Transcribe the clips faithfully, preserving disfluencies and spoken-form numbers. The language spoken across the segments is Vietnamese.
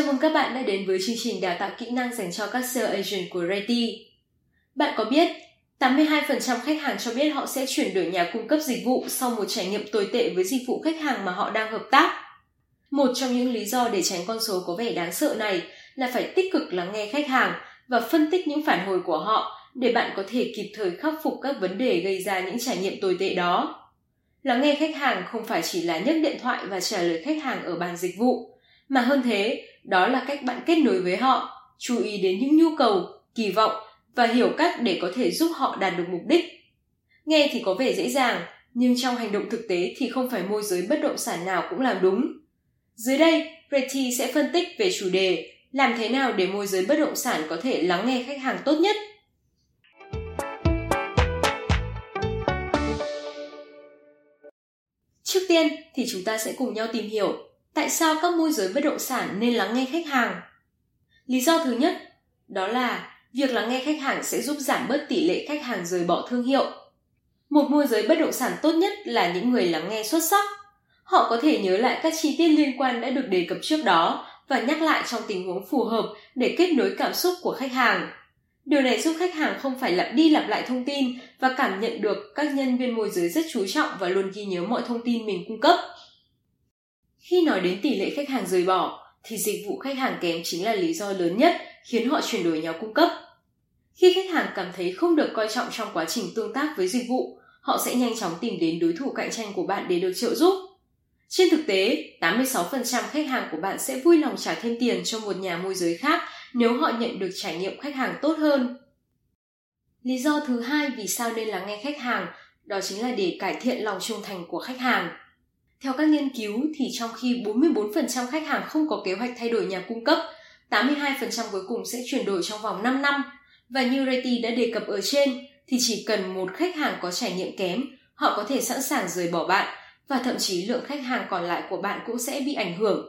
Chào mừng các bạn đã đến với chương trình đào tạo kỹ năng dành cho các sales agent của Reddy. Bạn có biết, tám mươi hai phần trăm khách hàng cho biết họ sẽ chuyển đổi nhà cung cấp dịch vụ sau một trải nghiệm tồi tệ với dịch vụ khách hàng mà họ đang hợp tác. Một trong những lý do để tránh con số có vẻ đáng sợ này là phải tích cực lắng nghe khách hàng và phân tích những phản hồi của họ để bạn có thể kịp thời khắc phục các vấn đề gây ra những trải nghiệm tồi tệ đó. Lắng nghe khách hàng không phải chỉ là nhấc điện thoại và trả lời khách hàng ở bàn dịch vụ, mà hơn thế, đó là cách bạn kết nối với họ, chú ý đến những nhu cầu, kỳ vọng và hiểu cách để có thể giúp họ đạt được mục đích. Nghe thì có vẻ dễ dàng, nhưng trong hành động thực tế thì không phải môi giới bất động sản nào cũng làm đúng. Dưới đây, Reddy sẽ phân tích về chủ đề làm thế nào để môi giới bất động sản có thể lắng nghe khách hàng tốt nhất. Trước tiên thì chúng ta sẽ cùng nhau tìm hiểu tại sao các môi giới bất động sản nên lắng nghe khách hàng. Lý do thứ nhất, đó là việc lắng nghe khách hàng sẽ giúp giảm bớt tỷ lệ khách hàng rời bỏ thương hiệu. Một môi giới bất động sản tốt nhất là những người lắng nghe xuất sắc. Họ có thể nhớ lại các chi tiết liên quan đã được đề cập trước đó và nhắc lại trong tình huống phù hợp để kết nối cảm xúc của khách hàng. Điều này giúp khách hàng không phải lặp đi lặp lại thông tin và cảm nhận được các nhân viên môi giới rất chú trọng và luôn ghi nhớ mọi thông tin mình cung cấp. Khi nói đến tỷ lệ khách hàng rời bỏ, thì dịch vụ khách hàng kém chính là lý do lớn nhất khiến họ chuyển đổi nhà cung cấp. Khi khách hàng cảm thấy không được coi trọng trong quá trình tương tác với dịch vụ, họ sẽ nhanh chóng tìm đến đối thủ cạnh tranh của bạn để được trợ giúp. Trên thực tế, tám mươi sáu phần trăm khách hàng của bạn sẽ vui lòng trả thêm tiền cho một nhà môi giới khác nếu họ nhận được trải nghiệm khách hàng tốt hơn. Lý do thứ hai vì sao nên lắng nghe khách hàng, đó chính là để cải thiện lòng trung thành của khách hàng. Theo các nghiên cứu thì trong khi bốn mươi tư phần trăm khách hàng không có kế hoạch thay đổi nhà cung cấp, tám mươi hai phần trăm cuối cùng sẽ chuyển đổi trong vòng năm năm. Và như Reddy đã đề cập ở trên, thì chỉ cần một khách hàng có trải nghiệm kém, họ có thể sẵn sàng rời bỏ bạn và thậm chí lượng khách hàng còn lại của bạn cũng sẽ bị ảnh hưởng.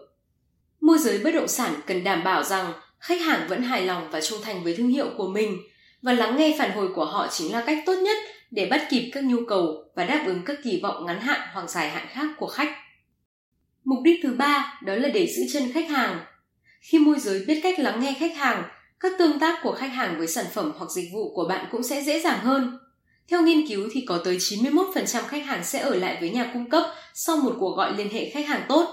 Môi giới bất động sản cần đảm bảo rằng khách hàng vẫn hài lòng và trung thành với thương hiệu của mình, và lắng nghe phản hồi của họ chính là cách tốt nhất để bắt kịp các nhu cầu và đáp ứng các kỳ vọng ngắn hạn hoặc dài hạn khác của khách. Mục đích thứ ba đó là để giữ chân khách hàng. Khi môi giới biết cách lắng nghe khách hàng, các tương tác của khách hàng với sản phẩm hoặc dịch vụ của bạn cũng sẽ dễ dàng hơn. Theo nghiên cứu thì có tới chín mươi mốt phần trăm khách hàng sẽ ở lại với nhà cung cấp sau một cuộc gọi liên hệ khách hàng tốt.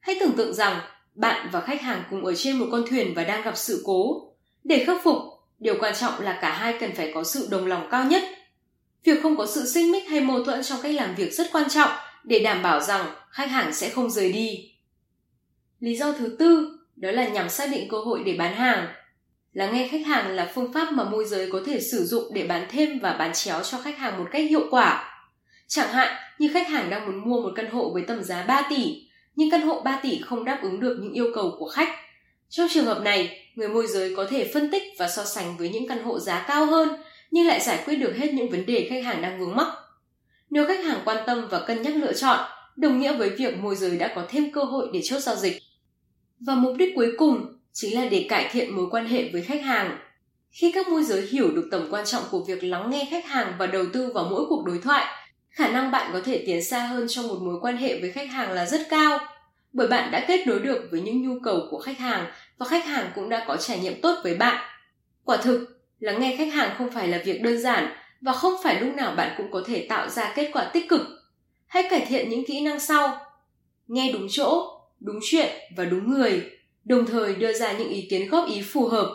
Hãy tưởng tượng rằng bạn và khách hàng cùng ở trên một con thuyền và đang gặp sự cố. Để khắc phục, điều quan trọng là cả hai cần phải có sự đồng lòng cao nhất. Việc không có sự xích mích hay mâu thuẫn trong cách làm việc rất quan trọng để đảm bảo rằng khách hàng sẽ không rời đi. Lý do thứ tư đó là nhằm xác định cơ hội để bán hàng. Lắng nghe khách hàng là phương pháp mà môi giới có thể sử dụng để bán thêm và bán chéo cho khách hàng một cách hiệu quả. Chẳng hạn như khách hàng đang muốn mua một căn hộ với tầm giá ba tỷ, nhưng căn hộ ba tỷ không đáp ứng được những yêu cầu của khách. Trong trường hợp này, người môi giới có thể phân tích và so sánh với những căn hộ giá cao hơn, nhưng lại giải quyết được hết những vấn đề khách hàng đang vướng mắc. Nếu khách hàng quan tâm và cân nhắc lựa chọn, đồng nghĩa với việc môi giới đã có thêm cơ hội để chốt giao dịch. Và mục đích cuối cùng chính là để cải thiện mối quan hệ với khách hàng. Khi các môi giới hiểu được tầm quan trọng của việc lắng nghe khách hàng và đầu tư vào mỗi cuộc đối thoại, khả năng bạn có thể tiến xa hơn trong một mối quan hệ với khách hàng là rất cao, bởi bạn đã kết nối được với những nhu cầu của khách hàng và khách hàng cũng đã có trải nghiệm tốt với bạn. Quả thực, lắng nghe khách hàng không phải là việc đơn giản và không phải lúc nào bạn cũng có thể tạo ra kết quả tích cực. Hãy cải thiện những kỹ năng sau: nghe đúng chỗ, đúng chuyện và đúng người, đồng thời đưa ra những ý kiến góp ý phù hợp.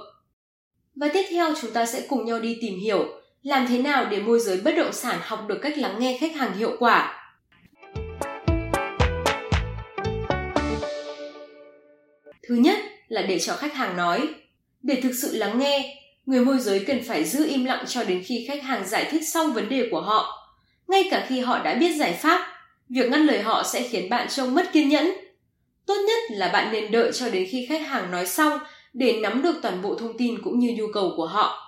Và tiếp theo chúng ta sẽ cùng nhau đi tìm hiểu làm thế nào để môi giới bất động sản học được cách lắng nghe khách hàng hiệu quả. Thứ nhất là để cho khách hàng nói. Để thực sự lắng nghe, người môi giới cần phải giữ im lặng cho đến khi khách hàng giải thích xong vấn đề của họ. Ngay cả khi họ đã biết giải pháp, việc ngắt lời họ sẽ khiến bạn trông mất kiên nhẫn. Tốt nhất là bạn nên đợi cho đến khi khách hàng nói xong để nắm được toàn bộ thông tin cũng như nhu cầu của họ.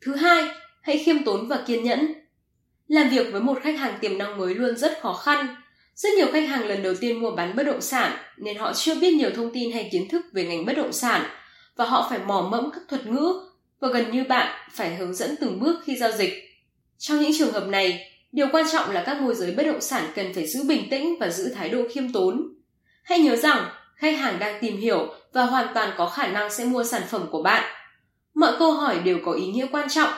Thứ hai, hãy khiêm tốn và kiên nhẫn. Làm việc với một khách hàng tiềm năng mới luôn rất khó khăn. Rất nhiều khách hàng lần đầu tiên mua bán bất động sản nên họ chưa biết nhiều thông tin hay kiến thức về ngành bất động sản và họ phải mò mẫm các thuật ngữ và gần như bạn phải hướng dẫn từng bước khi giao dịch. Trong những trường hợp này, điều quan trọng là các môi giới bất động sản cần phải giữ bình tĩnh và giữ thái độ khiêm tốn. Hãy nhớ rằng, khách hàng đang tìm hiểu và hoàn toàn có khả năng sẽ mua sản phẩm của bạn. Mọi câu hỏi đều có ý nghĩa quan trọng,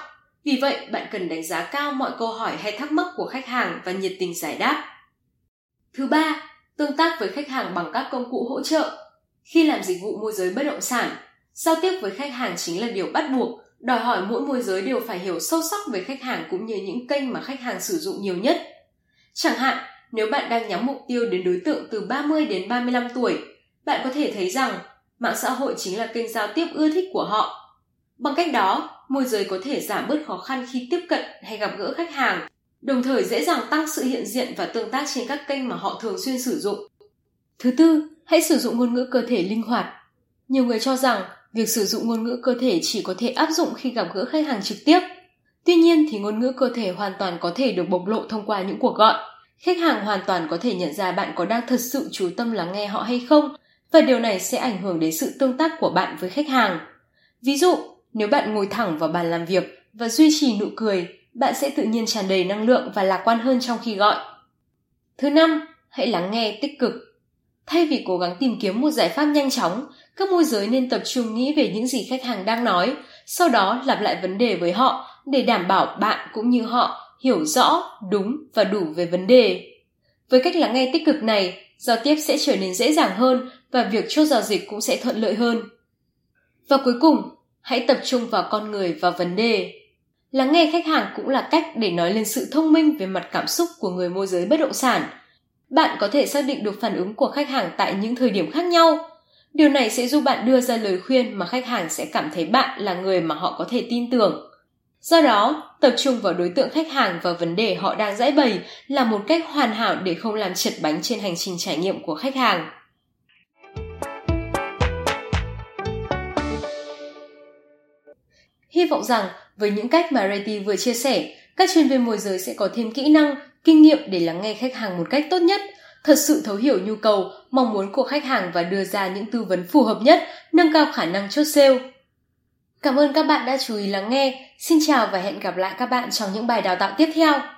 vì vậy bạn cần đánh giá cao mọi câu hỏi hay thắc mắc của khách hàng và nhiệt tình giải đáp. Thứ ba, tương tác với khách hàng bằng các công cụ hỗ trợ. Khi làm dịch vụ môi giới bất động sản, giao tiếp với khách hàng chính là điều bắt buộc, đòi hỏi mỗi môi giới đều phải hiểu sâu sắc về khách hàng cũng như những kênh mà khách hàng sử dụng nhiều nhất. Chẳng hạn, nếu bạn đang nhắm mục tiêu đến đối tượng từ ba mươi đến ba mươi lăm tuổi, bạn có thể thấy rằng mạng xã hội chính là kênh giao tiếp ưa thích của họ. Bằng cách đó, môi giới có thể giảm bớt khó khăn khi tiếp cận hay gặp gỡ khách hàng, đồng thời dễ dàng tăng sự hiện diện và tương tác trên các kênh mà họ thường xuyên sử dụng. Thứ tư, hãy sử dụng ngôn ngữ cơ thể linh hoạt. Nhiều người cho rằng việc sử dụng ngôn ngữ cơ thể chỉ có thể áp dụng khi gặp gỡ khách hàng trực tiếp. Tuy nhiên thì ngôn ngữ cơ thể hoàn toàn có thể được bộc lộ thông qua những cuộc gọi. Khách hàng hoàn toàn có thể nhận ra bạn có đang thật sự chú tâm lắng nghe họ hay không, và điều này sẽ ảnh hưởng đến sự tương tác của bạn với khách hàng. Ví dụ, nếu bạn ngồi thẳng vào bàn làm việc và duy trì nụ cười, bạn sẽ tự nhiên tràn đầy năng lượng và lạc quan hơn trong khi gọi. Thứ năm, hãy lắng nghe tích cực. Thay vì cố gắng tìm kiếm một giải pháp nhanh chóng, các môi giới nên tập trung nghĩ về những gì khách hàng đang nói, sau đó lặp lại vấn đề với họ để đảm bảo bạn cũng như họ hiểu rõ, đúng và đủ về vấn đề. Với cách lắng nghe tích cực này, giao tiếp sẽ trở nên dễ dàng hơn và việc chốt giao dịch cũng sẽ thuận lợi hơn. Và cuối cùng, hãy tập trung vào con người và vấn đề. Lắng nghe khách hàng cũng là cách để nói lên sự thông minh về mặt cảm xúc của người môi giới bất động sản. Bạn có thể xác định được phản ứng của khách hàng tại những thời điểm khác nhau. Điều này sẽ giúp bạn đưa ra lời khuyên mà khách hàng sẽ cảm thấy bạn là người mà họ có thể tin tưởng. Do đó, tập trung vào đối tượng khách hàng và vấn đề họ đang giãi bày là một cách hoàn hảo để không làm trật bánh trên hành trình trải nghiệm của khách hàng. Hy vọng rằng với những cách mà Reddy vừa chia sẻ, các chuyên viên môi giới sẽ có thêm kỹ năng, kinh nghiệm để lắng nghe khách hàng một cách tốt nhất, thật sự thấu hiểu nhu cầu, mong muốn của khách hàng và đưa ra những tư vấn phù hợp nhất, nâng cao khả năng chốt sale. Cảm ơn các bạn đã chú ý lắng nghe. Xin chào và hẹn gặp lại các bạn trong những bài đào tạo tiếp theo.